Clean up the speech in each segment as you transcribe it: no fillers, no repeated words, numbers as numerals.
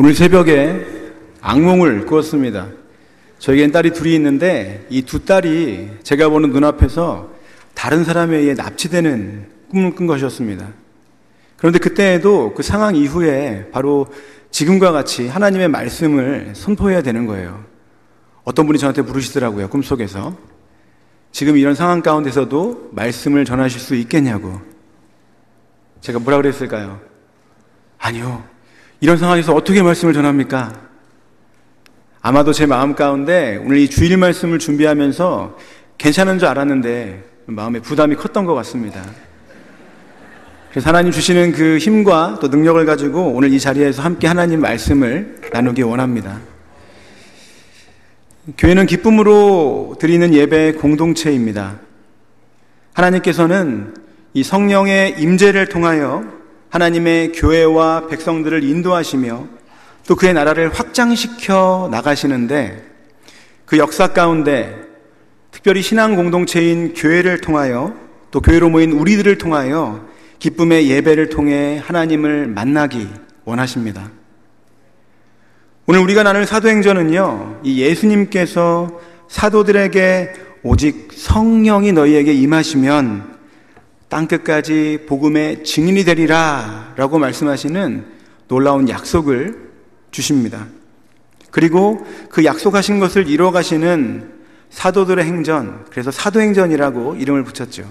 오늘 새벽에 악몽을 꾸었습니다. 저에겐 딸이 둘이 있는데 이 두 딸이 제가 보는 눈앞에서 다른 사람에 의해 납치되는 꿈을 꾼 것이었습니다. 그런데 그때에도 그 상황 이후에 바로 지금과 같이 하나님의 말씀을 선포해야 되는 거예요. 어떤 분이 저한테 부르시더라고요. 꿈속에서. 지금 이런 상황 가운데서도 말씀을 전하실 수 있겠냐고. 제가 뭐라 그랬을까요? 아니요. 이런 상황에서 어떻게 말씀을 전합니까? 아마도 제 마음 가운데 오늘 이 주일 말씀을 준비하면서 괜찮은 줄 알았는데 마음에 부담이 컸던 것 같습니다. 그래서 하나님 주시는 그 힘과 또 능력을 가지고 오늘 이 자리에서 함께 하나님 말씀을 나누기 원합니다. 교회는 기쁨으로 드리는 예배의 공동체입니다. 하나님께서는 이 성령의 임재를 통하여 하나님의 교회와 백성들을 인도하시며 또 그의 나라를 확장시켜 나가시는데 그 역사 가운데 특별히 신앙 공동체인 교회를 통하여 또 교회로 모인 우리들을 통하여 기쁨의 예배를 통해 하나님을 만나기 원하십니다. 오늘 우리가 나눌 사도행전은요, 이 예수님께서 사도들에게 오직 성령이 너희에게 임하시면 땅끝까지 복음의 증인이 되리라 라고 말씀하시는 놀라운 약속을 주십니다. 그리고 그 약속하신 것을 이뤄가시는 사도들의 행전, 그래서 사도행전이라고 이름을 붙였죠.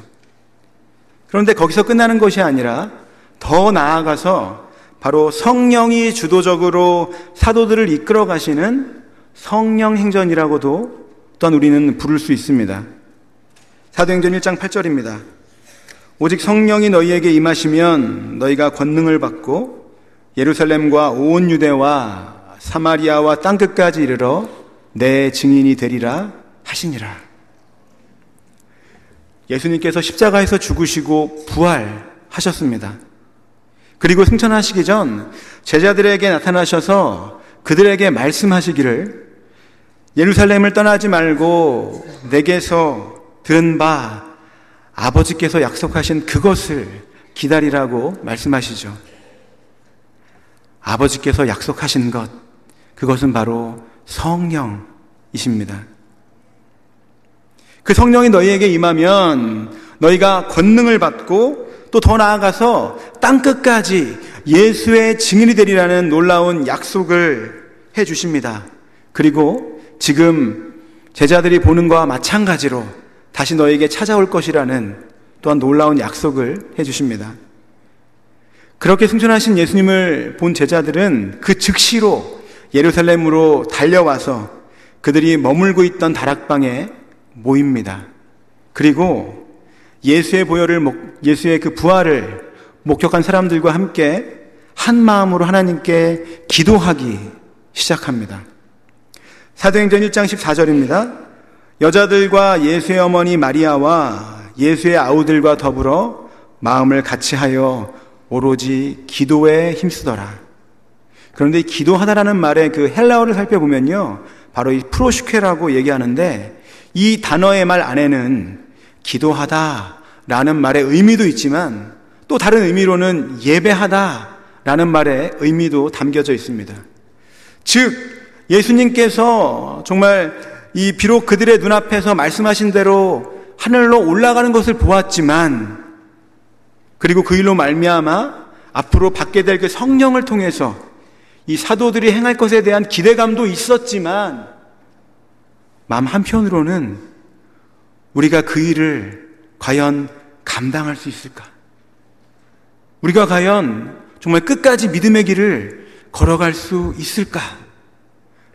그런데 거기서 끝나는 것이 아니라 더 나아가서 바로 성령이 주도적으로 사도들을 이끌어 가시는 성령행전이라고도 또한 우리는 부를 수 있습니다. 사도행전 1장 8절입니다. 오직 성령이 너희에게 임하시면 너희가 권능을 받고 예루살렘과 온 유대와 사마리아와 땅끝까지 이르러 내 증인이 되리라 하시니라. 예수님께서 십자가에서 죽으시고 부활하셨습니다. 그리고 승천하시기 전 제자들에게 나타나셔서 그들에게 말씀하시기를 예루살렘을 떠나지 말고 내게서 들은 바 아버지께서 약속하신 그것을 기다리라고 말씀하시죠. 아버지께서 약속하신 것, 그것은 바로 성령이십니다. 그 성령이 너희에게 임하면 너희가 권능을 받고 또 더 나아가서 땅끝까지 예수의 증인이 되리라는 놀라운 약속을 해주십니다. 그리고 지금 제자들이 보는 것과 마찬가지로 다시 너에게 찾아올 것이라는 또한 놀라운 약속을 해주십니다. 그렇게 승천하신 예수님을 본 제자들은 그 즉시로 예루살렘으로 달려와서 그들이 머물고 있던 다락방에 모입니다. 그리고 예수의 그 부활을 목격한 사람들과 함께 한 마음으로 하나님께 기도하기 시작합니다. 사도행전 1장 14절입니다. 여자들과 예수의 어머니 마리아와 예수의 아우들과 더불어 마음을 같이하여 오로지 기도에 힘쓰더라. 그런데 기도하다라는 말의 그 헬라어를 살펴보면요, 바로 이 프로슈케라고 얘기하는데 이 단어의 말 안에는 기도하다라는 말의 의미도 있지만 또 다른 의미로는 예배하다라는 말의 의미도 담겨져 있습니다. 즉 예수님께서 정말 이 비록 그들의 눈앞에서 말씀하신 대로 하늘로 올라가는 것을 보았지만 그리고 그 일로 말미암아 앞으로 받게 될 그 성령을 통해서 이 사도들이 행할 것에 대한 기대감도 있었지만 마음 한편으로는 우리가 그 일을 과연 감당할 수 있을까? 우리가 과연 정말 끝까지 믿음의 길을 걸어갈 수 있을까?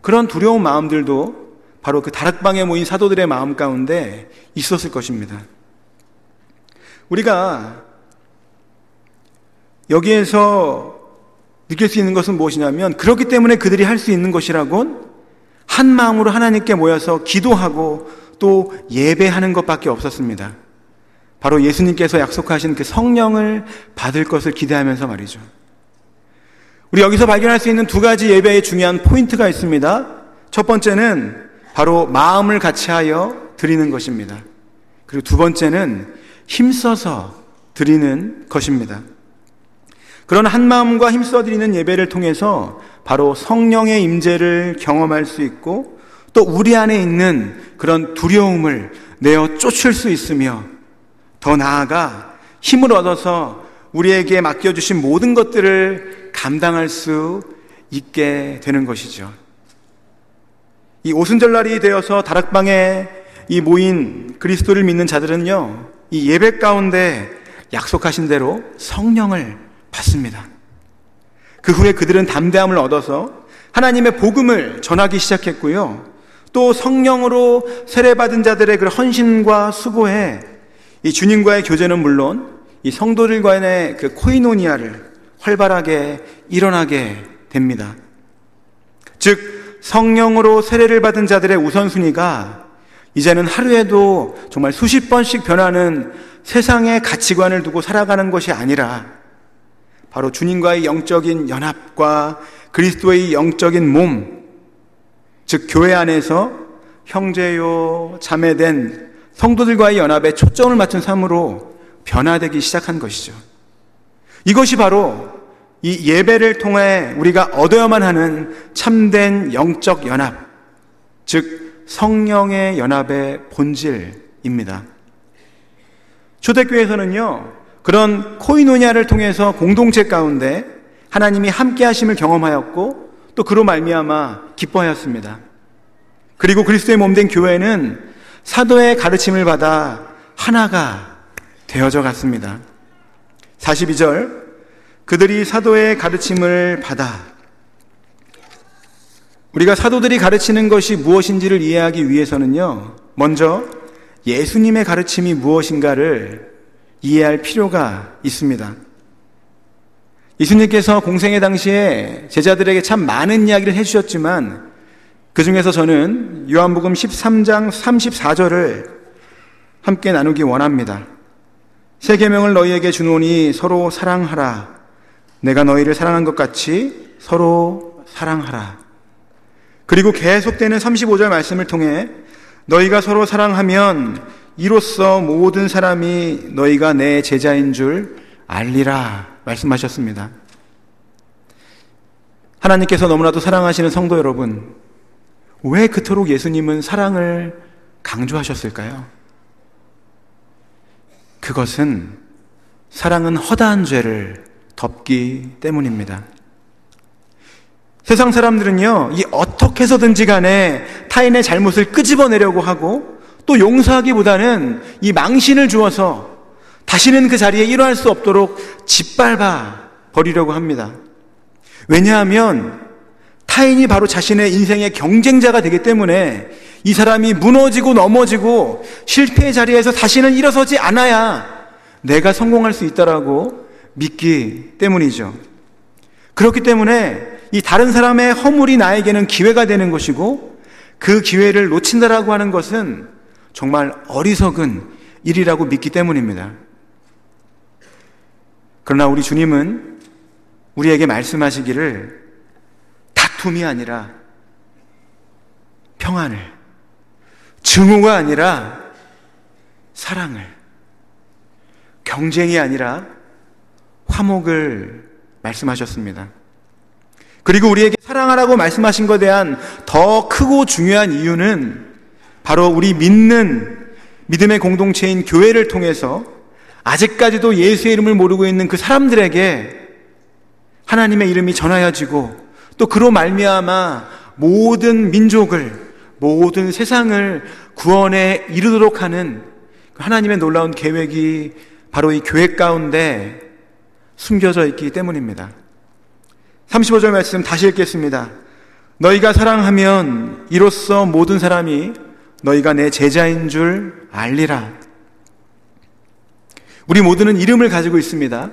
그런 두려운 마음들도 바로 그 다락방에 모인 사도들의 마음 가운데 있었을 것입니다. 우리가 여기에서 느낄 수 있는 것은 무엇이냐면 그렇기 때문에 그들이 할 수 있는 것이라곤 한 마음으로 하나님께 모여서 기도하고 또 예배하는 것밖에 없었습니다. 바로 예수님께서 약속하신 그 성령을 받을 것을 기대하면서 말이죠. 우리 여기서 발견할 수 있는 두 가지 예배의 중요한 포인트가 있습니다. 첫 번째는 바로 마음을 같이하여 드리는 것입니다. 그리고 두 번째는 힘써서 드리는 것입니다. 그런 한마음과 힘써 드리는 예배를 통해서 바로 성령의 임재를 경험할 수 있고 또 우리 안에 있는 그런 두려움을 내어 쫓을 수 있으며 더 나아가 힘을 얻어서 우리에게 맡겨주신 모든 것들을 감당할 수 있게 되는 것이죠. 이 오순절날이 되어서 다락방에 이 모인 그리스도를 믿는 자들은요, 이 예배 가운데 약속하신 대로 성령을 받습니다. 그 후에 그들은 담대함을 얻어서 하나님의 복음을 전하기 시작했고요, 또 성령으로 세례받은 자들의 그 헌신과 수고에 이 주님과의 교제는 물론 이 성도들 간의 그 코이노니아를 활발하게 일어나게 됩니다. 즉 성령으로 세례를 받은 자들의 우선순위가 이제는 하루에도 정말 수십 번씩 변하는 세상의 가치관을 두고 살아가는 것이 아니라 바로 주님과의 영적인 연합과 그리스도의 영적인 몸, 즉 교회 안에서 형제요 자매된 성도들과의 연합에 초점을 맞춘 삶으로 변화되기 시작한 것이죠. 이것이 바로 이 예배를 통해 우리가 얻어야만 하는 참된 영적 연합, 즉 성령의 연합의 본질입니다. 초대교회에서는요, 그런 코이노니아를 통해서 공동체 가운데 하나님이 함께 하심을 경험하였고 또 그로 말미암아 기뻐하였습니다. 그리고 그리스도의 몸된 교회는 사도의 가르침을 받아 하나가 되어져 갔습니다. 42절, 그들이 사도의 가르침을 받아. 우리가 사도들이 가르치는 것이 무엇인지를 이해하기 위해서는요, 먼저 예수님의 가르침이 무엇인가를 이해할 필요가 있습니다. 예수님께서 공생의 당시에 제자들에게 참 많은 이야기를 해주셨지만 그 중에서 저는 요한복음 13장 34절을 함께 나누기 원합니다. 새 계명을 너희에게 주노니 서로 사랑하라. 내가 너희를 사랑한 것 같이 서로 사랑하라. 그리고 계속되는 35절 말씀을 통해 너희가 서로 사랑하면 이로써 모든 사람이 너희가 내 제자인 줄 알리라 말씀하셨습니다. 하나님께서 너무나도 사랑하시는 성도 여러분, 왜 그토록 예수님은 사랑을 강조하셨을까요? 그것은 사랑은 허다한 죄를 덮기 때문입니다. 세상 사람들은요, 이 어떻게 해서든지 간에 타인의 잘못을 끄집어내려고 하고 또 용서하기보다는 이 망신을 주어서 다시는 그 자리에 일어날 수 없도록 짓밟아 버리려고 합니다. 왜냐하면 타인이 바로 자신의 인생의 경쟁자가 되기 때문에 이 사람이 무너지고 넘어지고 실패의 자리에서 다시는 일어서지 않아야 내가 성공할 수 있다라고 믿기 때문이죠. 그렇기 때문에 이 다른 사람의 허물이 나에게는 기회가 되는 것이고 그 기회를 놓친다라고 하는 것은 정말 어리석은 일이라고 믿기 때문입니다. 그러나 우리 주님은 우리에게 말씀하시기를 다툼이 아니라 평안을, 증오가 아니라 사랑을, 경쟁이 아니라 화목을 말씀하셨습니다. 그리고 우리에게 사랑하라고 말씀하신 것에 대한 더 크고 중요한 이유는 바로 우리 믿는 믿음의 공동체인 교회를 통해서 아직까지도 예수의 이름을 모르고 있는 그 사람들에게 하나님의 이름이 전하여지고 또 그로 말미암아 모든 민족을, 모든 세상을 구원에 이르도록 하는 하나님의 놀라운 계획이 바로 이 교회 가운데 숨겨져 있기 때문입니다. 35절 말씀 다시 읽겠습니다. 너희가 사랑하면 이로써 모든 사람이 너희가 내 제자인 줄 알리라. 우리 모두는 이름을 가지고 있습니다.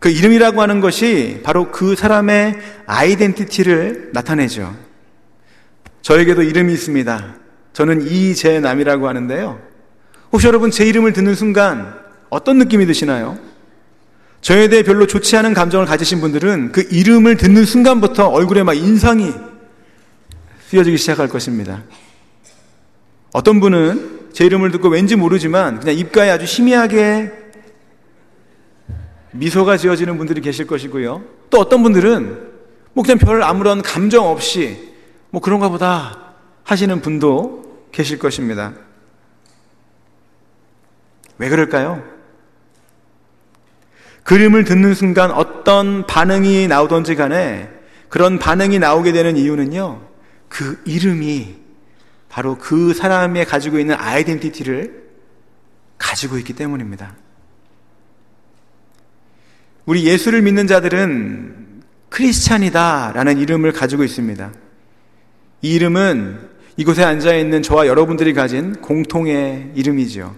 그 이름이라고 하는 것이 바로 그 사람의 아이덴티티를 나타내죠. 저에게도 이름이 있습니다. 저는 이재남이라고 하는데요, 혹시 여러분 제 이름을 듣는 순간 어떤 느낌이 드시나요? 저에 대해 별로 좋지 않은 감정을 가지신 분들은 그 이름을 듣는 순간부터 얼굴에 막 인상이 쓰여지기 시작할 것입니다. 어떤 분은 제 이름을 듣고 왠지 모르지만 그냥 입가에 아주 희미하게 미소가 지어지는 분들이 계실 것이고요. 또 어떤 분들은 뭐 그냥 별 아무런 감정 없이 뭐 그런가 보다 하시는 분도 계실 것입니다. 왜 그럴까요? 그림을 듣는 순간 어떤 반응이 나오든지 간에 그런 반응이 나오게 되는 이유는요, 그 이름이 바로 그 사람이 가지고 있는 아이덴티티를 가지고 있기 때문입니다. 우리 예수를 믿는 자들은 크리스찬이다라는 이름을 가지고 있습니다. 이 이름은 이곳에 앉아있는 저와 여러분들이 가진 공통의 이름이죠.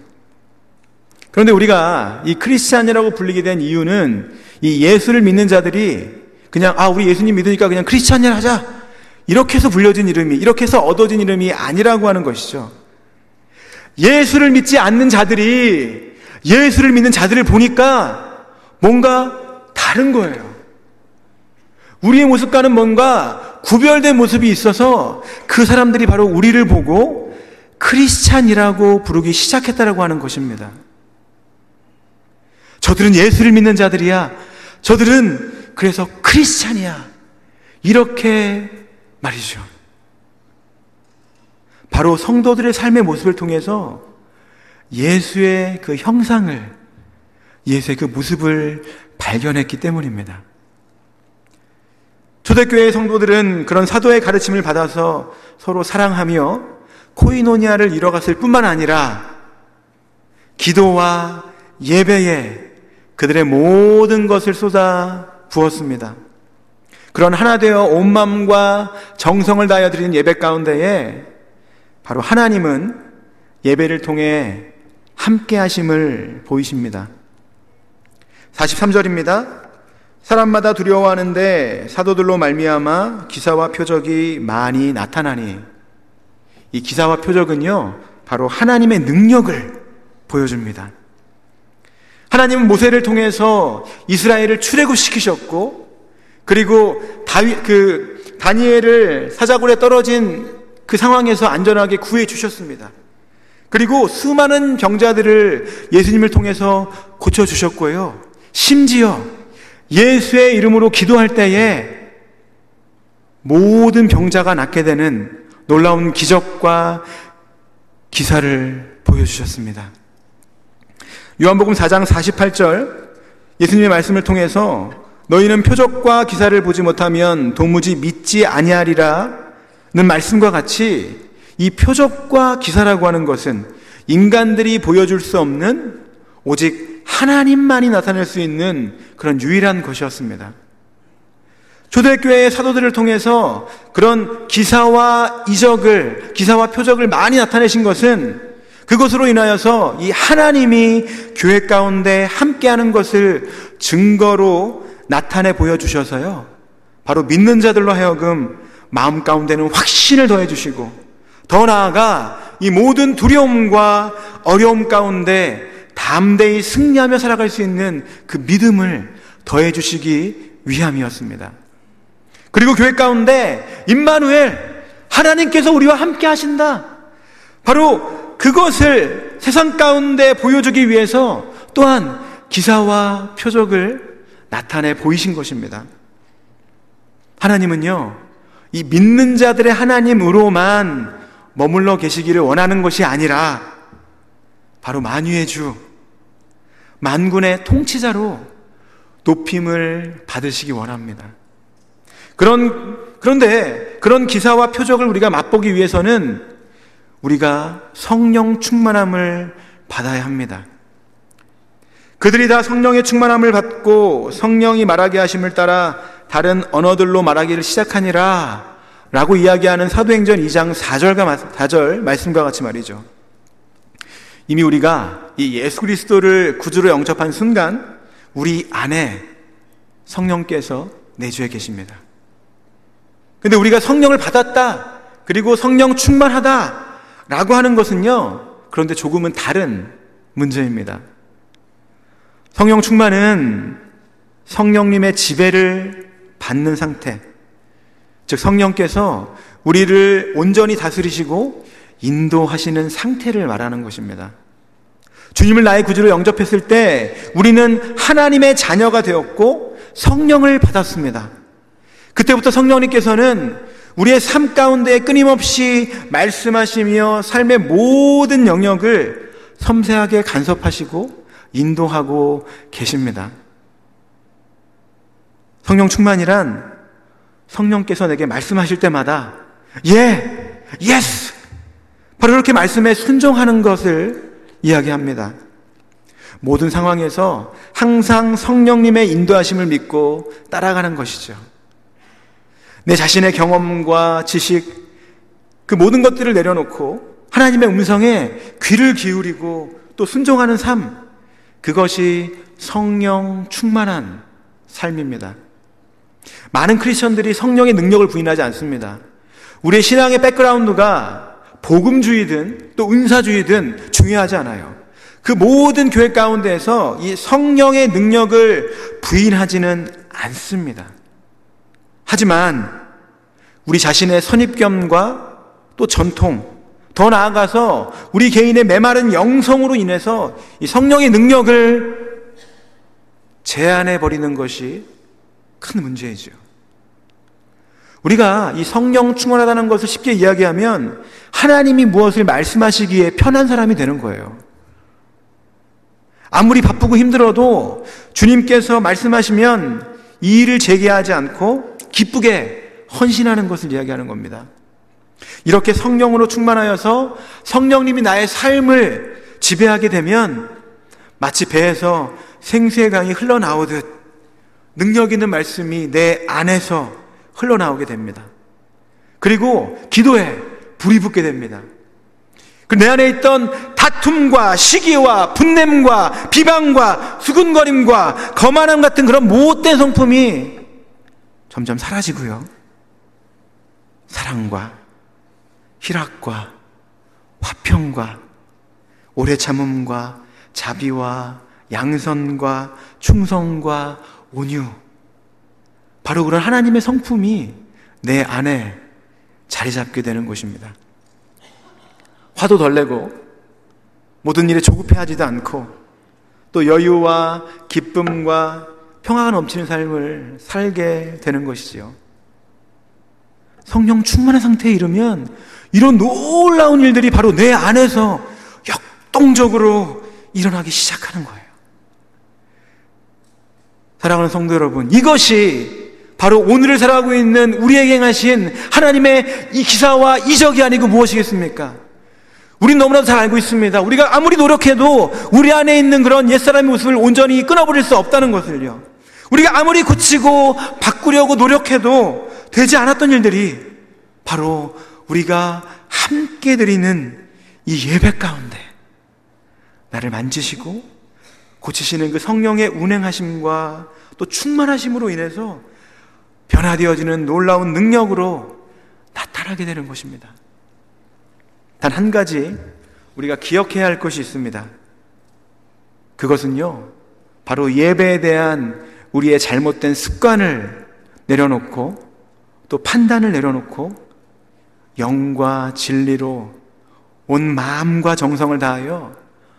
그런데 우리가 이 크리스찬이라고 불리게 된 이유는 이 예수를 믿는 자들이 그냥 우리 예수님 믿으니까 그냥 크리스찬이라 하자, 이렇게 해서 불려진 이름이, 이렇게 해서 얻어진 이름이 아니라고 하는 것이죠. 예수를 믿지 않는 자들이 예수를 믿는 자들을 보니까 뭔가 다른 거예요. 우리의 모습과는 뭔가 구별된 모습이 있어서 그 사람들이 바로 우리를 보고 크리스찬이라고 부르기 시작했다라고 하는 것입니다. 저들은 예수를 믿는 자들이야, 저들은 그래서 크리스찬이야, 이렇게 말이죠. 바로 성도들의 삶의 모습을 통해서 예수의 그 형상을, 예수의 그 모습을 발견했기 때문입니다. 초대교회의 성도들은 그런 사도의 가르침을 받아서 서로 사랑하며 코이노니아를 이뤄갔을 뿐만 아니라 기도와 예배에 그들의 모든 것을 쏟아 부었습니다. 그런 하나 되어 온 마음과 정성을 다하여 드리는 예배 가운데에 바로 하나님은 예배를 통해 함께 하심을 보이십니다. 43절입니다. 사람마다 두려워하는데 사도들로 말미암아 기사와 표적이 많이 나타나니. 이 기사와 표적은요, 바로 하나님의 능력을 보여줍니다. 하나님은 모세를 통해서 이스라엘을 출애굽시키셨고, 그리고 다니엘을 사자굴에 떨어진 그 상황에서 안전하게 구해 주셨습니다. 그리고 수많은 병자들을 예수님을 통해서 고쳐 주셨고요. 심지어 예수의 이름으로 기도할 때에 모든 병자가 낫게 되는 놀라운 기적과 기사를 보여주셨습니다. 요한복음 4장 48절, 예수님의 말씀을 통해서 너희는 표적과 기사를 보지 못하면 도무지 믿지 아니하리라는 말씀과 같이, 이 표적과 기사라고 하는 것은 인간들이 보여줄 수 없는, 오직 하나님만이 나타낼 수 있는 그런 유일한 것이었습니다. 초대교회의 사도들을 통해서 그런 기사와 표적을 많이 나타내신 것은, 그것으로 인하여서 이 하나님이 교회 가운데 함께하는 것을 증거로 나타내 보여주셔서요, 바로 믿는 자들로 하여금 마음 가운데는 확신을 더해주시고, 더 나아가 이 모든 두려움과 어려움 가운데 담대히 승리하며 살아갈 수 있는 그 믿음을 더해주시기 위함이었습니다. 그리고 교회 가운데 임마누엘, 하나님께서 우리와 함께 하신다, 바로 그것을 세상 가운데 보여주기 위해서 또한 기사와 표적을 나타내 보이신 것입니다. 하나님은요, 이 믿는 자들의 하나님으로만 머물러 계시기를 원하는 것이 아니라 바로 만유의 주, 만군의 통치자로 높임을 받으시기 원합니다. 그런데 그런 기사와 표적을 우리가 맛보기 위해서는 우리가 성령 충만함을 받아야 합니다. 그들이 다 성령의 충만함을 받고 성령이 말하게 하심을 따라 다른 언어들로 말하기를 시작하니라 라고 이야기하는 사도행전 2장 4절 말씀과 같이 말이죠. 이미 우리가 이 예수 그리스도를 구주로 영접한 순간 우리 안에 성령께서 내주해 계십니다. 그런데 우리가 성령을 받았다, 그리고 성령 충만하다 라고 하는 것은요, 그런데 조금은 다른 문제입니다. 성령 충만은 성령님의 지배를 받는 상태, 즉 성령께서 우리를 온전히 다스리시고 인도하시는 상태를 말하는 것입니다. 주님을 나의 구주로 영접했을 때 우리는 하나님의 자녀가 되었고 성령을 받았습니다. 그때부터 성령님께서는 우리의 삶 가운데 끊임없이 말씀하시며 삶의 모든 영역을 섬세하게 간섭하시고 인도하고 계십니다. 성령 충만이란 성령께서 내게 말씀하실 때마다 예, 예스! 바로 이렇게 말씀에 순종하는 것을 이야기합니다. 모든 상황에서 항상 성령님의 인도하심을 믿고 따라가는 것이죠. 내 자신의 경험과 지식, 그 모든 것들을 내려놓고 하나님의 음성에 귀를 기울이고 또 순종하는 삶, 그것이 성령 충만한 삶입니다. 많은 크리스천들이 성령의 능력을 부인하지 않습니다. 우리의 신앙의 백그라운드가 복음주의든 또 은사주의든 중요하지 않아요. 그 모든 교회 가운데에서 이 성령의 능력을 부인하지는 않습니다. 하지만 우리 자신의 선입견과 또 전통, 더 나아가서 우리 개인의 메마른 영성으로 인해서 이 성령의 능력을 제한해버리는 것이 큰 문제이죠. 우리가 이 성령 충만하다는 것을 쉽게 이야기하면 하나님이 무엇을 말씀하시기에 편한 사람이 되는 거예요. 아무리 바쁘고 힘들어도 주님께서 말씀하시면 이 일을 재개하지 않고 기쁘게 헌신하는 것을 이야기하는 겁니다. 이렇게 성령으로 충만하여서 성령님이 나의 삶을 지배하게 되면 마치 배에서 생수의 강이 흘러나오듯 능력 있는 말씀이 내 안에서 흘러나오게 됩니다. 그리고 기도에 불이 붙게 됩니다. 내 안에 있던 다툼과 시기와 분냄과 비방과 수근거림과 거만함 같은 그런 못된 성품이 점점 사라지고요, 사랑과 희락과 화평과 오래 참음과 자비와 양선과 충성과 온유, 바로 그런 하나님의 성품이 내 안에 자리 잡게 되는 것입니다. 화도 덜 내고 모든 일에 조급해하지도 않고 또 여유와 기쁨과 평화가 넘치는 삶을 살게 되는 것이지요. 성령 충만한 상태에 이르면 이런 놀라운 일들이 바로 내 안에서 역동적으로 일어나기 시작하는 거예요. 사랑하는 성도 여러분, 이것이 바로 오늘을 살아가고 있는 우리에게 행하신 하나님의 이 기사와 이적이 아니고 무엇이겠습니까? 우린 너무나도 잘 알고 있습니다. 우리가 아무리 노력해도 우리 안에 있는 그런 옛사람의 모습을 온전히 끊어버릴 수 없다는 것을요. 우리가 아무리 고치고 바꾸려고 노력해도 되지 않았던 일들이 바로 우리가 함께 드리는 이 예배 가운데 나를 만지시고 고치시는 그 성령의 운행하심과 또 충만하심으로 인해서 변화되어지는 놀라운 능력으로 나타나게 되는 것입니다. 단 한 가지 우리가 기억해야 할 것이 있습니다. 그것은요, 바로 예배에 대한 우리의 잘못된 습관을 내려놓고 또 판단을 내려놓고 영과 진리로 온 마음과 정성을 다하여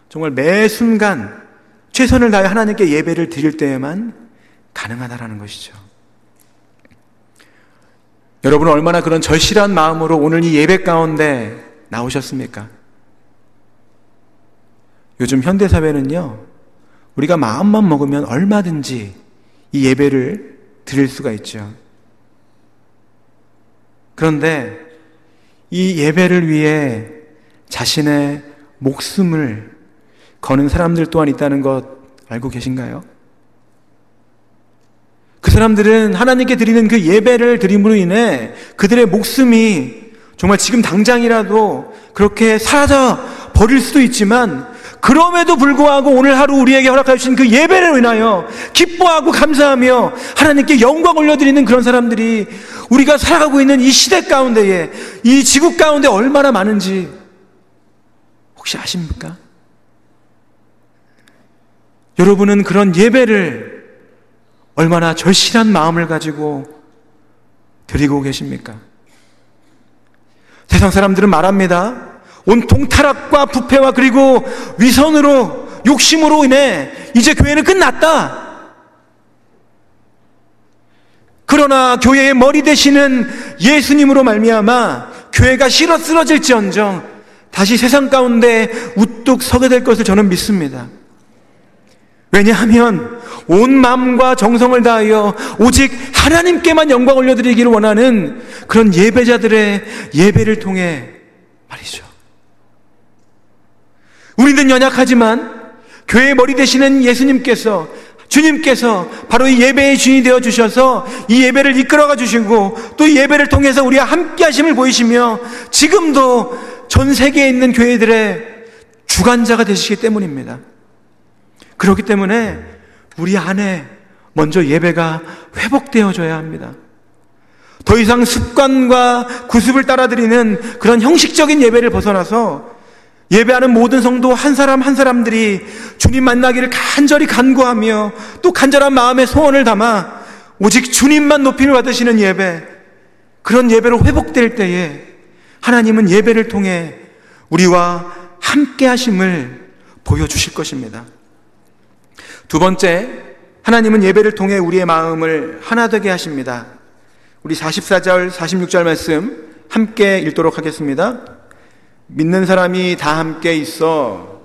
정말 매 순간 최선을 다해 하나님께 예배를 드릴 때에만 가능하다라는 것이죠. 여러분은 얼마나 그런 절실한 마음으로 오늘 이 예배 가운데 나오셨습니까? 요즘 현대사회는요, 우리가 마음만 먹으면 얼마든지 이 예배를 드릴 수가 있죠. 그런데 이 예배를 위해 자신의 목숨을 거는 사람들 또한 있다는 것 알고 계신가요? 그 사람들은 하나님께 드리는 그 예배를 드림으로 인해 그들의 목숨이 정말 지금 당장이라도 그렇게 사라져 버릴 수도 있지만, 그럼에도 불구하고 오늘 하루 우리에게 허락해 주신 그 예배를 인하여 기뻐하고 감사하며 하나님께 영광 올려드리는 그런 사람들이 우리가 살아가고 있는 이 시대 가운데에, 이 지구 가운데 얼마나 많은지 혹시 아십니까? 여러분은 그런 예배를 얼마나 절실한 마음을 가지고 드리고 계십니까? 세상 사람들은 말합니다. 온통 타락과 부패와 그리고 위선으로 욕심으로 인해 이제 교회는 끝났다. 그러나 교회의 머리 되시는 예수님으로 말미암아 교회가 실어 쓰러질지언정 다시 세상 가운데 우뚝 서게 될 것을 저는 믿습니다. 왜냐하면 온 마음과 정성을 다하여 오직 하나님께만 영광 올려드리기를 원하는 그런 예배자들의 예배를 통해 말이죠. 우리는 연약하지만 교회의 머리 되시는 예수님께서, 주님께서 바로 이 예배의 주인이 되어 주셔서 이 예배를 이끌어가 주시고 또 이 예배를 통해서 우리와 함께 하심을 보이시며 지금도 전 세계에 있는 교회들의 주관자가 되시기 때문입니다. 그렇기 때문에 우리 안에 먼저 예배가 회복되어져야 합니다. 더 이상 습관과 구습을 따라드리는 그런 형식적인 예배를 벗어나서 예배하는 모든 성도 한 사람 한 사람들이 주님 만나기를 간절히 간구하며 또 간절한 마음의 소원을 담아 오직 주님만 높임을 받으시는 예배, 그런 예배로 회복될 때에 하나님은 예배를 통해 우리와 함께 하심을 보여주실 것입니다. 두 번째, 하나님은 예배를 통해 우리의 마음을 하나 되게 하십니다. 우리 44절, 46절 말씀 함께 읽도록 하겠습니다. 믿는 사람이 다 함께 있어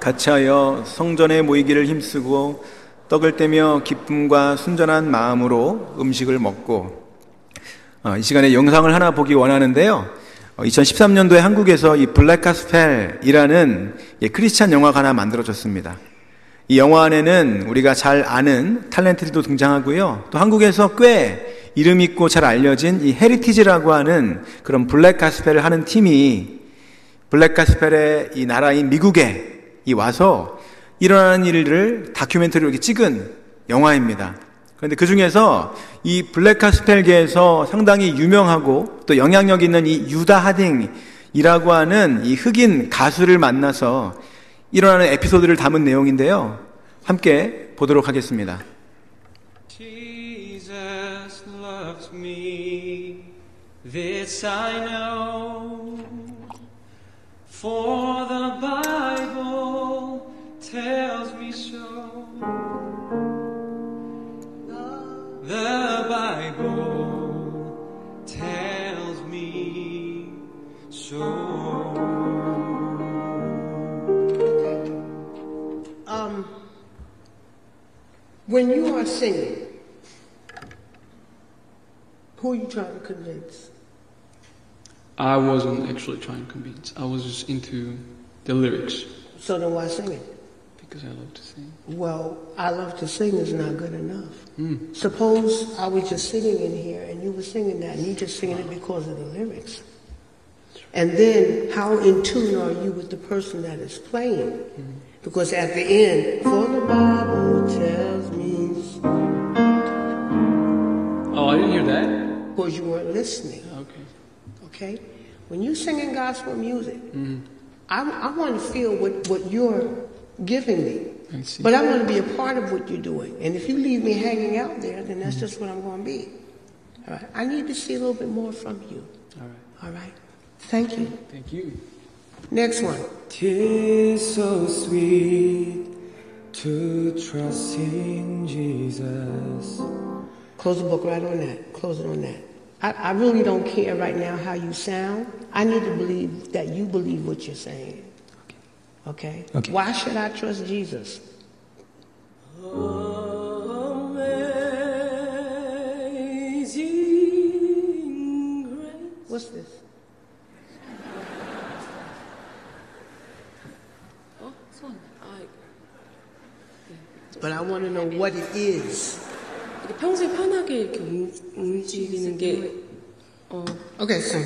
같이하여 성전에 모이기를 힘쓰고 떡을 떼며 기쁨과 순전한 마음으로 음식을 먹고. 이 시간에 영상을 하나 보기 원하는데요, 2013년도에 한국에서 이 블랙카스펠이라는 크리스찬 영화가 하나 만들어졌습니다. 이 영화 안에는 우리가 잘 아는 탤런트들도 등장하고요, 또 한국에서 꽤 이름 있고 잘 알려진 이 헤리티지라고 하는 그런 블랙가스펠을 하는 팀이 블랙가스펠의 이 나라인 미국에 와서 일어나는 일을 다큐멘터리로 이렇게 찍은 영화입니다. 그런데 그 중에서 이 블랙가스펠계에서 상당히 유명하고 또 영향력 있는 이 유다 하딩이라고 하는 이 흑인 가수를 만나서 일어나는 에피소드를 담은 내용인데요, 함께 보도록 하겠습니다. Jesus loves me, this I know, for the Bible tells me so. The Bible tells me so. When you are singing, who are you trying to convince? I wasn't actually trying to convince. I was just into the lyrics. So then why sing it? Because I love to sing. Well, I love to sing is not good enough. Suppose I was just singing in here and you were singing that and you just singing it because of the lyrics. And then how in tune are you with the person that is playing? Because at the end, for the Bible tells me. Oh, I didn't hear that. Because you weren't listening. Okay. Okay? When you're singing gospel music, I want to feel what you're giving me. I see. But I want to be a part of what you're doing. And if you leave me hanging out there, then that's just what I'm going to be. All right? I need to see a little bit more from you. All right. All right? Thank you. Thank you. Next one. Tis so sweet to trust in Jesus. Close the book right on that. Close it on that. I really don't care right now how you sound. I need to believe that you believe what you're saying. Okay? Okay. Why should I trust Jesus? Amazing grace. What's this? But I want to know what it is. 평소에 편하게 이렇게 움직이는 게. Okay, so.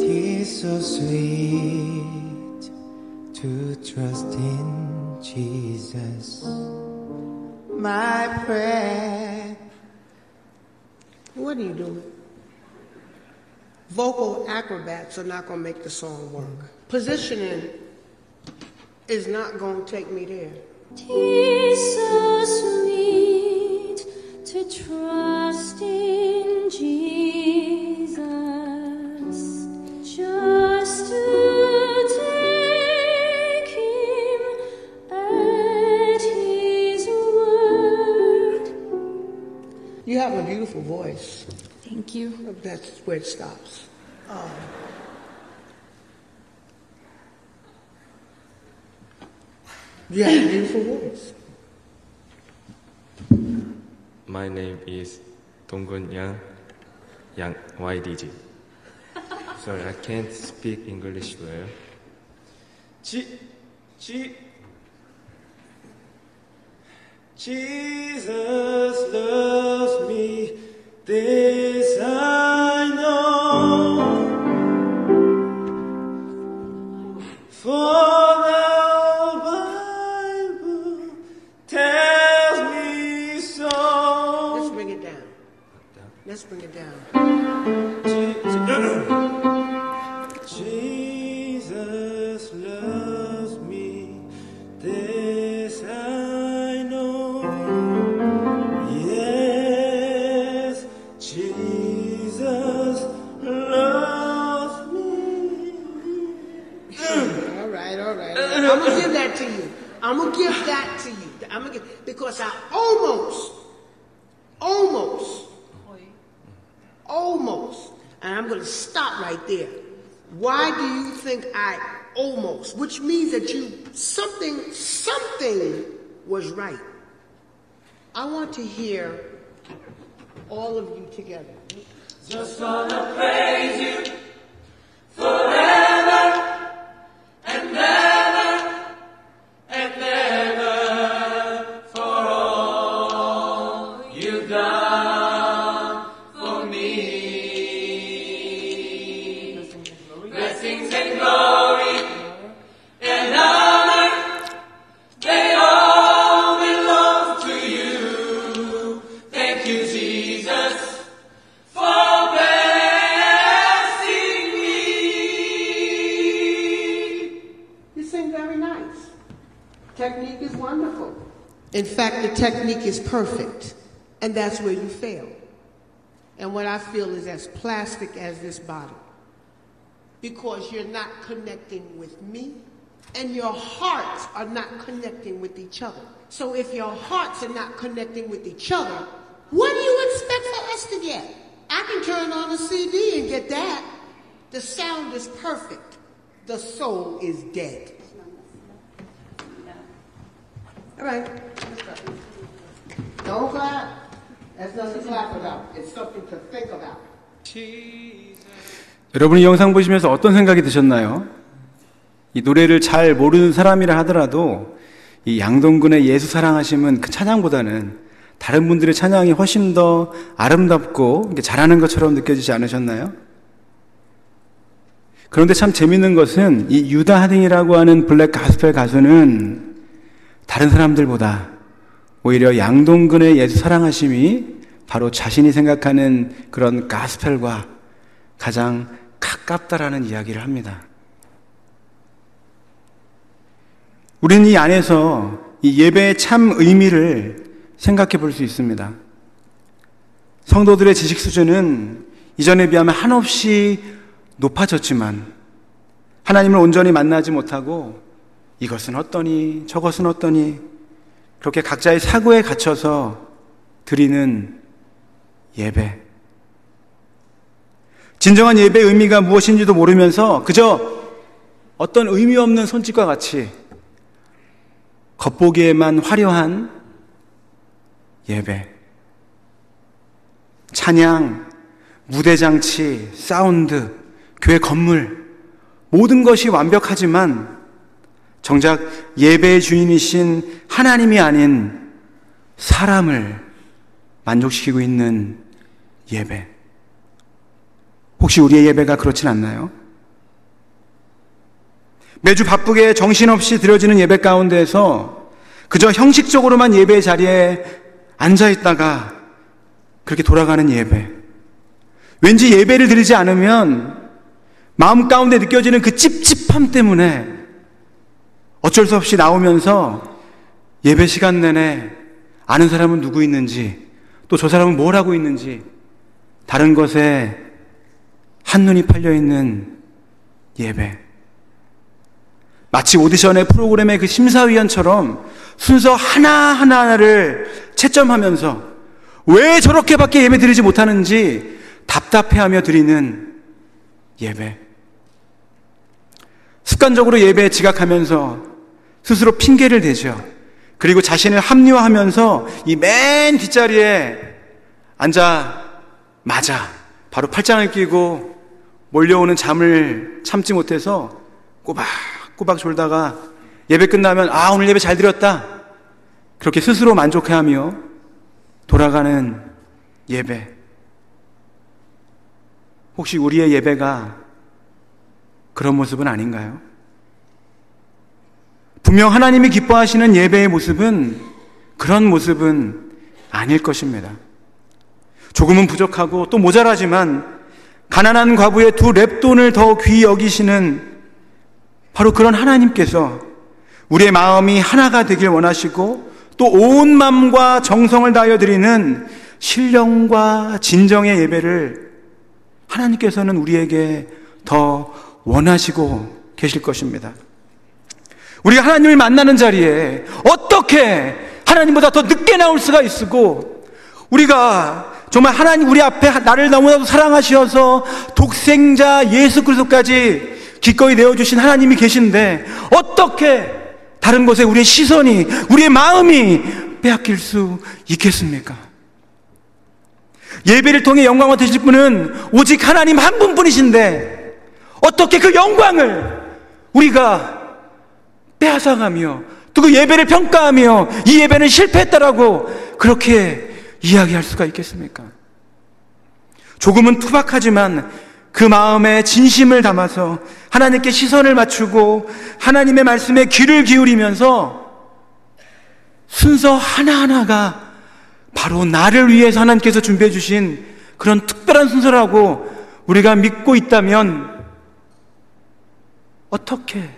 Tis so sweet to trust in Jesus. My prayer. What are you doing? Vocal acrobats are not going to make the song work. Positioning is not going to take me there. Tis so sweet to trust in Jesus. have a beautiful voice. Thank you. That's where it stops. You have a beautiful voice. My name is Donggun Yang YDG. Sorry, I can't speak English well. Jesus loves me, this I know. For the Bible tells me so. Let's bring it down. Let's bring it down. Jesus loves me, this I know. Yes, Jesus loves me. All right. I'm gonna give that to you. Because I almost, and I'm going to stop right there. Why do you think I almost? Which means that something was right. I want to hear all of you together. Just want to praise you forever and ever. In fact, the technique is perfect, and that's where you fail. And what I feel is as plastic as this bottle, because you're not connecting with me, and your hearts are not connecting with each other. So if your hearts are not connecting with each other, what do you expect for us to get? I can turn on a CD and get that. The sound is perfect. The soul is dead. All right. Don't clap. That's nothing to clap about. It's something to think about. 여러분이 영상 보시면서 어떤 생각이 드셨나요? 이 노래를 잘 모르는 사람이라 하더라도 이 양동근의 예수 사랑하심은 그 찬양보다는 다른 분들의 찬양이 훨씬 더 아름답고 잘하는 것처럼 느껴지지 않으셨나요? 그런데 참 재밌는 것은 이 유다 하딩이라고 하는 블랙 가스펠 가수는 다른 사람들보다 오히려 양동근의 예수 사랑하심이 바로 자신이 생각하는 그런 가스펠과 가장 가깝다라는 이야기를 합니다. 우리는 이 안에서 이 예배의 참 의미를 생각해 볼 수 있습니다. 성도들의 지식 수준은 이전에 비하면 한없이 높아졌지만 하나님을 온전히 만나지 못하고 이것은 어떠니 저것은 어떠니 그렇게 각자의 사고에 갇혀서 드리는 예배, 진정한 예배의 의미가 무엇인지도 모르면서 그저 어떤 의미 없는 손짓과 같이 겉보기에만 화려한 예배, 찬양, 무대장치, 사운드, 교회 건물, 모든 것이 완벽하지만 정작 예배의 주인이신 하나님이 아닌 사람을 만족시키고 있는 예배. 혹시 우리의 예배가 그렇진 않나요? 매주 바쁘게 정신없이 드려지는 예배 가운데에서 그저 형식적으로만 예배의 자리에 앉아있다가 그렇게 돌아가는 예배. 왠지 예배를 드리지 않으면 마음 가운데 느껴지는 그 찝찝함 때문에 어쩔 수 없이 나오면서 예배 시간 내내 아는 사람은 누구 있는지 또 저 사람은 뭘 하고 있는지 다른 것에 한눈이 팔려있는 예배, 마치 오디션의 프로그램의 그 심사위원처럼 순서 하나하나를 채점하면서 왜 저렇게밖에 예배 드리지 못하는지 답답해하며 드리는 예배. 습관적으로 예배에 지각하면서 스스로 핑계를 대죠. 그리고 자신을 합리화하면서 이 맨 뒷자리에 앉아마자 바로 팔짱을 끼고 몰려오는 잠을 참지 못해서 꼬박꼬박 졸다가 예배 끝나면 아, 오늘 예배 잘 드렸다, 그렇게 스스로 만족해하며 돌아가는 예배. 혹시 우리의 예배가 그런 모습은 아닌가요? 분명 하나님이 기뻐하시는 예배의 모습은 그런 모습은 아닐 것입니다. 조금은 부족하고 또 모자라지만 가난한 과부의 두 렙돈을 더 귀히 여기시는 바로 그런 하나님께서 우리의 마음이 하나가 되길 원하시고 또 온 마음과 정성을 다하여 드리는 신령과 진정의 예배를 하나님께서는 우리에게 더 원하시고 계실 것입니다. 우리가 하나님을 만나는 자리에 어떻게 하나님보다 더 늦게 나올 수가 있고, 우리가 정말 하나님 우리 앞에 나를 너무나도 사랑하셔서 독생자 예수 그리스도까지 기꺼이 내어주신 하나님이 계신데 어떻게 다른 곳에 우리의 시선이, 우리의 마음이 빼앗길 수 있겠습니까? 예배를 통해 영광을 되실 분은 오직 하나님 한 분뿐이신데 어떻게 그 영광을 우리가 빼앗아가며 또 그 예배를 평가하며 이 예배는 실패했다라고 그렇게 이야기할 수가 있겠습니까? 조금은 투박하지만 그 마음에 진심을 담아서 하나님께 시선을 맞추고 하나님의 말씀에 귀를 기울이면서 순서 하나하나가 바로 나를 위해서 하나님께서 준비해 주신 그런 특별한 순서라고 우리가 믿고 있다면 어떻게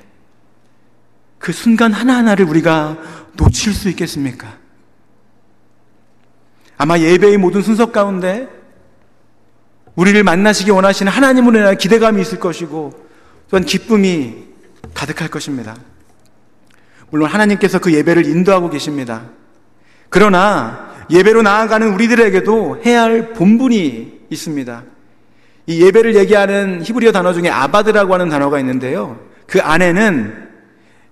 그 순간 하나하나를 우리가 놓칠 수 있겠습니까? 아마 예배의 모든 순서 가운데 우리를 만나시기 원하시는 하나님으로 인한 기대감이 있을 것이고 또한 기쁨이 가득할 것입니다. 물론 하나님께서 그 예배를 인도하고 계십니다. 그러나 예배로 나아가는 우리들에게도 해야 할 본분이 있습니다. 이 예배를 얘기하는 히브리어 단어 중에 아바드라고 하는 단어가 있는데요, 그 안에는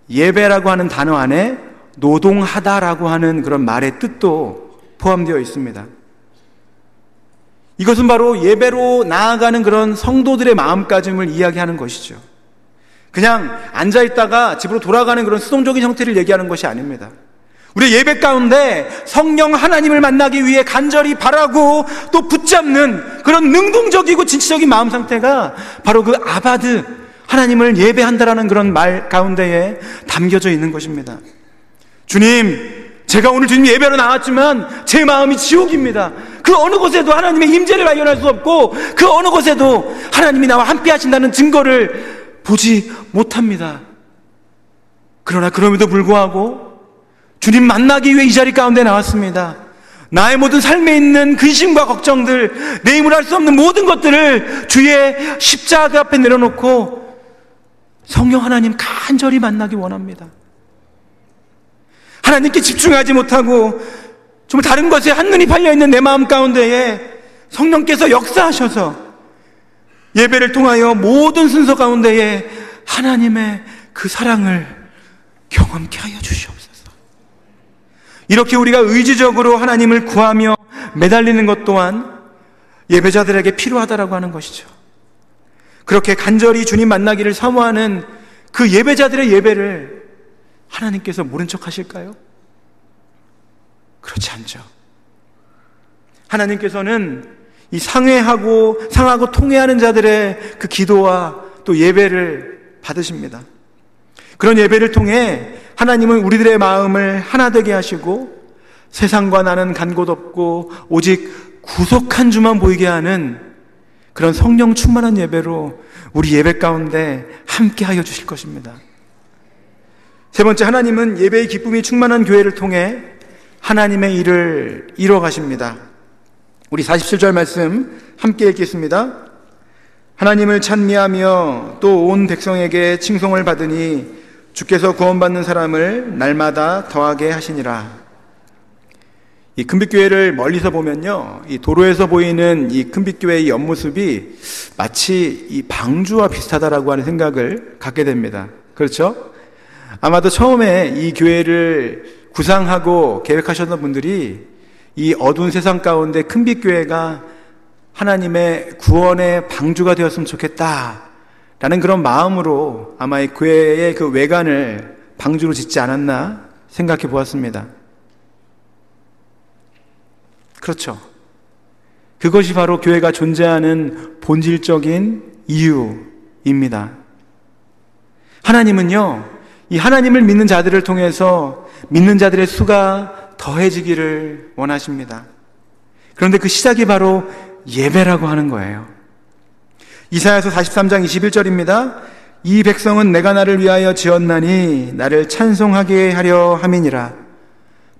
예배라고 하는 단어 안에 노동하다라고 하는 그런 말의 뜻도 포함되어 있습니다. 이것은 바로 예배로 나아가는 그런 성도들의 마음가짐을 이야기하는 것이죠. 그냥 앉아있다가 집으로 돌아가는 그런 수동적인 형태를 얘기하는 것이 아닙니다. 우리 예배 가운데 성령 하나님을 만나기 위해 간절히 바라고 또 붙잡는 그런 능동적이고 진취적인 마음 상태가 바로 그 아바드, 하나님을 예배한다라는 그런 말 가운데에 담겨져 있는 것입니다. 주님, 제가 오늘 주님 예배로 나왔지만 제 마음이 지옥입니다. 그 어느 곳에도 하나님의 임재를 발견할 수 없고 그 어느 곳에도 하나님이 나와 함께 하신다는 증거를 보지 못합니다. 그러나 그럼에도 불구하고 주님 만나기 위해 이 자리 가운데 나왔습니다. 나의 모든 삶에 있는 근심과 걱정들, 내 힘으로 할 수 없는 모든 것들을 주의 십자가 앞에 내려놓고 성령 하나님 간절히 만나기 원합니다. 하나님께 집중하지 못하고 정말 다른 것에 한눈이 팔려있는 내 마음 가운데에 성령께서 역사하셔서 예배를 통하여 모든 순서 가운데에 하나님의 그 사랑을 경험케 하여 주시옵소서. 이렇게 우리가 의지적으로 하나님을 구하며 매달리는 것 또한 예배자들에게 필요하다라고 하는 것이죠. 그렇게 간절히 주님 만나기를 사모하는 그 예배자들의 예배를 하나님께서 모른 척 하실까요? 그렇지 않죠. 하나님께서는 이 상하고 통회하는 자들의 그 기도와 또 예배를 받으십니다. 그런 예배를 통해 하나님은 우리들의 마음을 하나 되게 하시고 세상과 나는 간 곳 없고 오직 구속한 주만 보이게 하는 그런 성령 충만한 예배로 우리 예배 가운데 함께하여 주실 것입니다. 세 번째, 하나님은 예배의 기쁨이 충만한 교회를 통해 하나님의 일을 이뤄 가십니다. 우리 47절 말씀 함께 읽겠습니다. 하나님을 찬미하며 또 온 백성에게 칭송을 받으니 주께서 구원받는 사람을 날마다 더하게 하시니라. 이 금빛교회를 멀리서 보면요, 이 도로에서 보이는 이 금빛교회의 옆모습이 마치 이 방주와 비슷하다라고 하는 생각을 갖게 됩니다. 그렇죠? 아마도 처음에 이 교회를 구상하고 계획하셨던 분들이 이 어두운 세상 가운데 금빛교회가 하나님의 구원의 방주가 되었으면 좋겠다라는 그런 마음으로 아마 이 교회의 그 외관을 방주로 짓지 않았나 생각해 보았습니다. 그렇죠. 그것이 바로 교회가 존재하는 본질적인 이유입니다. 하나님은요, 이 하나님을 믿는 자들을 통해서 믿는 자들의 수가 더해지기를 원하십니다. 그런데 그 시작이 바로 예배라고 하는 거예요. 이사야서 43장 21절입니다. 이 백성은 내가 나를 위하여 지었나니 나를 찬송하게 하려 함이니라.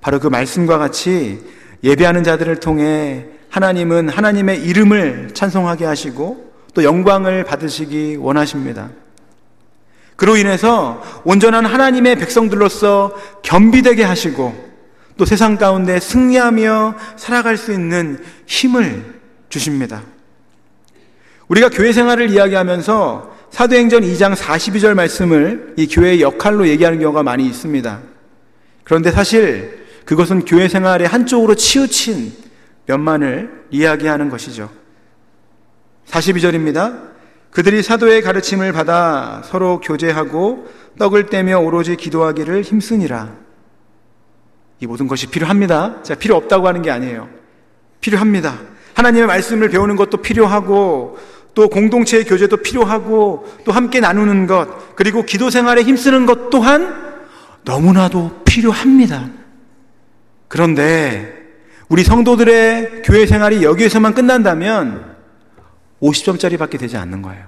바로 그 말씀과 같이 예배하는 자들을 통해 하나님은 하나님의 이름을 찬송하게 하시고 또 영광을 받으시기 원하십니다. 그로 인해서 온전한 하나님의 백성들로서 겸비되게 하시고 또 세상 가운데 승리하며 살아갈 수 있는 힘을 주십니다. 우리가 교회 생활을 이야기하면서 사도행전 2장 42절 말씀을 이 교회의 역할로 얘기하는 경우가 많이 있습니다. 그런데 사실 그것은 교회 생활의 한쪽으로 치우친 면만을 이야기하는 것이죠. 42절입니다. 그들이 사도의 가르침을 받아 서로 교제하고 떡을 떼며 오로지 기도하기를 힘쓰니라. 이 모든 것이 필요합니다. 제가 필요 없다고 하는 게 아니에요. 필요합니다. 하나님의 말씀을 배우는 것도 필요하고 또 공동체의 교제도 필요하고 또 함께 나누는 것 그리고 기도 생활에 힘쓰는 것 또한 너무나도 필요합니다. 그런데 우리 성도들의 교회 생활이 여기에서만 끝난다면 50점짜리밖에 되지 않는 거예요.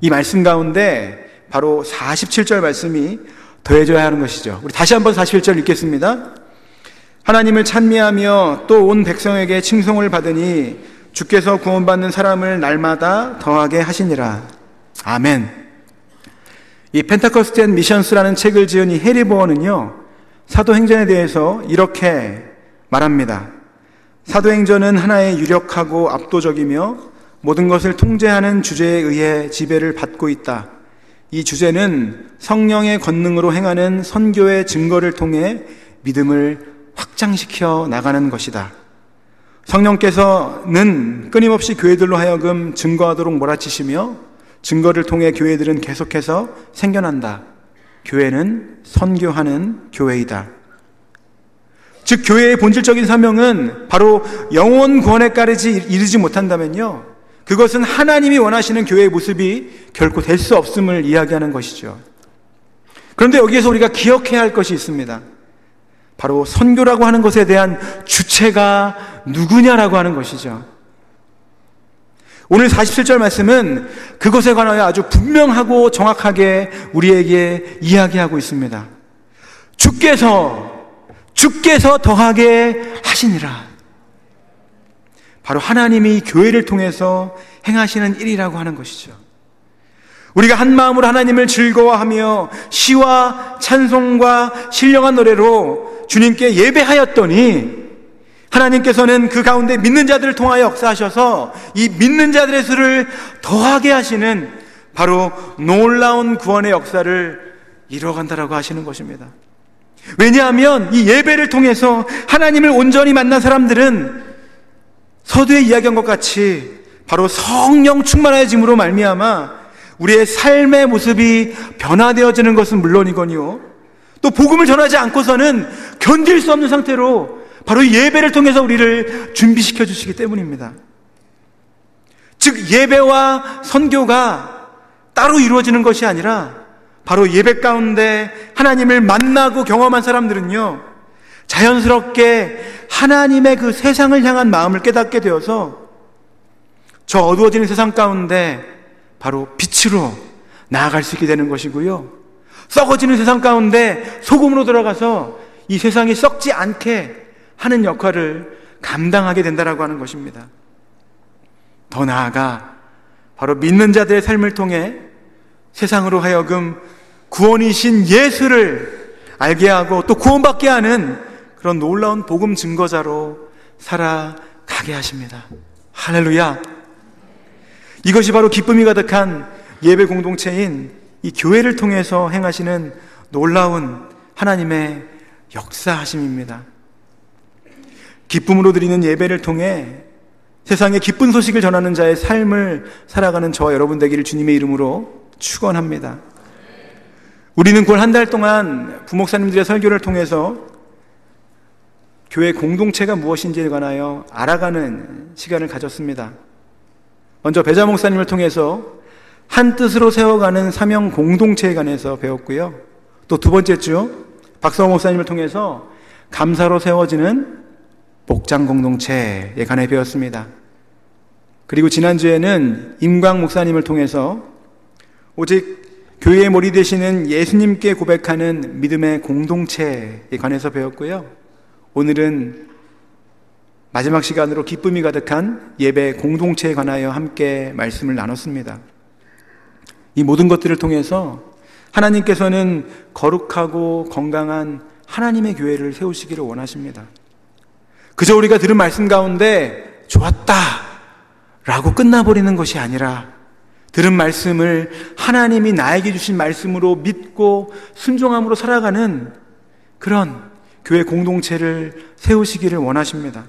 이 말씀 가운데 바로 47절 말씀이 더해져야 하는 것이죠. 우리 다시 한번 41절 읽겠습니다. 하나님을 찬미하며 또 온 백성에게 칭송을 받으니 주께서 구원받는 사람을 날마다 더하게 하시니라. 아멘. 이 펜타코스테 앤 미션스라는 책을 지은 이 해리 보어는요, 사도행전에 대해서 이렇게 말합니다. 사도행전은 하나의 유력하고 압도적이며 모든 것을 통제하는 주제에 의해 지배를 받고 있다. 이 주제는 성령의 권능으로 행하는 선교의 증거를 통해 믿음을 확장시켜 나가는 것이다. 성령께서는 끊임없이 교회들로 하여금 증거하도록 몰아치시며 증거를 통해 교회들은 계속해서 생겨난다. 교회는 선교하는 교회이다. 즉 교회의 본질적인 사명은 바로 영혼 구원에까지 이르지 못한다면요, 그것은 하나님이 원하시는 교회의 모습이 결코 될 수 없음을 이야기하는 것이죠. 그런데 여기에서 우리가 기억해야 할 것이 있습니다. 바로 선교라고 하는 것에 대한 주체가 누구냐라고 하는 것이죠. 오늘 47절 말씀은 그것에 관하여 아주 분명하고 정확하게 우리에게 이야기하고 있습니다. 주께서 더하게 하시니라. 바로 하나님이 교회를 통해서 행하시는 일이라고 하는 것이죠. 우리가 한 마음으로 하나님을 즐거워하며 시와 찬송과 신령한 노래로 주님께 예배하였더니 하나님께서는 그 가운데 믿는 자들을 통하여 역사하셔서 이 믿는 자들의 수를 더하게 하시는 바로 놀라운 구원의 역사를 이뤄간다라고 하시는 것입니다. 왜냐하면 이 예배를 통해서 하나님을 온전히 만난 사람들은 서두에 이야기한 것 같이 바로 성령 충만하여짐으로 말미암아 우리의 삶의 모습이 변화되어지는 것은 물론이거니요, 또 복음을 전하지 않고서는 견딜 수 없는 상태로 바로 예배를 통해서 우리를 준비시켜 주시기 때문입니다. 즉 예배와 선교가 따로 이루어지는 것이 아니라 바로 예배 가운데 하나님을 만나고 경험한 사람들은요, 자연스럽게 하나님의 그 세상을 향한 마음을 깨닫게 되어서 저 어두워지는 세상 가운데 바로 빛으로 나아갈 수 있게 되는 것이고요, 썩어지는 세상 가운데 소금으로 들어가서 이 세상이 썩지 않게 하는 역할을 감당하게 된다라고 하는 것입니다. 더 나아가 바로 믿는 자들의 삶을 통해 세상으로 하여금 구원이신 예수를 알게 하고 또 구원받게 하는 그런 놀라운 복음 증거자로 살아가게 하십니다. 할렐루야! 이것이 바로 기쁨이 가득한 예배 공동체인 이 교회를 통해서 행하시는 놀라운 하나님의 역사하심입니다. 기쁨으로 드리는 예배를 통해 세상에 기쁜 소식을 전하는 자의 삶을 살아가는 저와 여러분 되기를 주님의 이름으로 축원합니다. 우리는 곧 한 달 동안 부목사님들의 설교를 통해서 교회 공동체가 무엇인지에 관하여 알아가는 시간을 가졌습니다. 먼저 배자 목사님을 통해서 한 뜻으로 세워가는 사명 공동체에 관해서 배웠고요. 또 두 번째 주 박성호 목사님을 통해서 감사로 세워지는 목장 공동체에 관해 배웠습니다. 그리고 지난주에는 임광 목사님을 통해서 오직 교회의 머리 되시는 예수님께 고백하는 믿음의 공동체에 관해서 배웠고요. 오늘은 마지막 시간으로 기쁨이 가득한 예배 공동체에 관하여 함께 말씀을 나눴습니다. 이 모든 것들을 통해서 하나님께서는 거룩하고 건강한 하나님의 교회를 세우시기를 원하십니다. 그저 우리가 들은 말씀 가운데 좋았다 라고 끝나버리는 것이 아니라 들은 말씀을 하나님이 나에게 주신 말씀으로 믿고 순종함으로 살아가는 그런 교회 공동체를 세우시기를 원하십니다.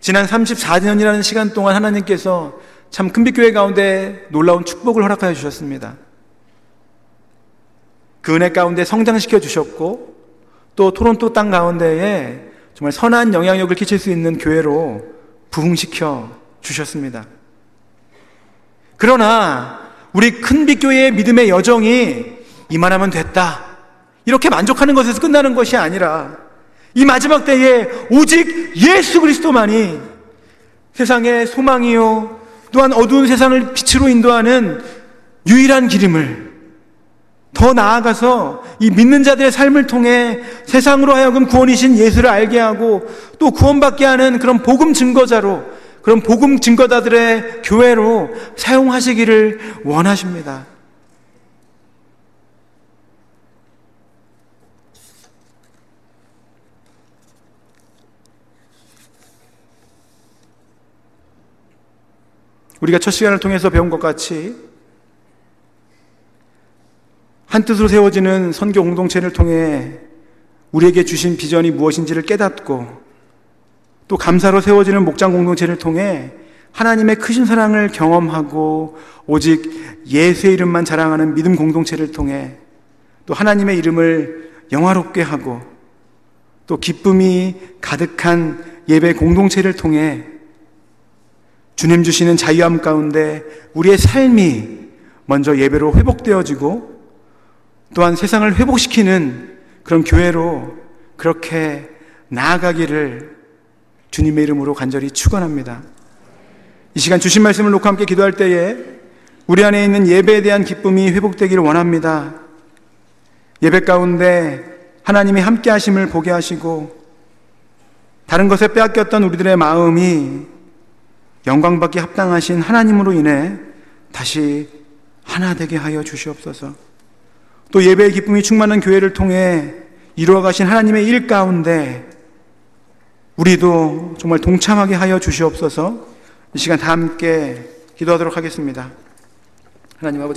지난 34년이라는 시간 동안 하나님께서 참 큰빛교회 가운데 놀라운 축복을 허락하여 주셨습니다. 그 은혜 가운데 성장시켜 주셨고 또 토론토 땅 가운데에 정말 선한 영향력을 끼칠 수 있는 교회로 부흥시켜 주셨습니다. 그러나 우리 큰빛교회의 믿음의 여정이 이만하면 됐다 이렇게 만족하는 것에서 끝나는 것이 아니라 이 마지막 때에 오직 예수 그리스도만이 세상의 소망이요 또한 어두운 세상을 빛으로 인도하는 유일한 길임을, 더 나아가서 이 믿는 자들의 삶을 통해 세상으로 하여금 구원이신 예수를 알게 하고 또 구원받게 하는 그런 복음 증거자로, 그런 복음 증거자들의 교회로 사용하시기를 원하십니다. 우리가 첫 시간을 통해서 배운 것 같이 한 뜻으로 세워지는 선교 공동체를 통해 우리에게 주신 비전이 무엇인지를 깨닫고 또 감사로 세워지는 목장 공동체를 통해 하나님의 크신 사랑을 경험하고 오직 예수의 이름만 자랑하는 믿음 공동체를 통해 또 하나님의 이름을 영화롭게 하고 또 기쁨이 가득한 예배 공동체를 통해 주님 주시는 자유함 가운데 우리의 삶이 먼저 예배로 회복되어지고 또한 세상을 회복시키는 그런 교회로 그렇게 나아가기를 주님의 이름으로 간절히 축원합니다. 이 시간 주신 말씀을 놓고 함께 기도할 때에 우리 안에 있는 예배에 대한 기쁨이 회복되기를 원합니다. 예배 가운데 하나님이 함께 하심을 보게 하시고 다른 것에 빼앗겼던 우리들의 마음이 영광받기 합당하신 하나님으로 인해 다시 하나 되게 하여 주시옵소서. 또 예배의 기쁨이 충만한 교회를 통해 이루어가신 하나님의 일 가운데 우리도 정말 동참하게 하여 주시옵소서. 이 시간 다 함께 기도하도록 하겠습니다. 하나님 아버지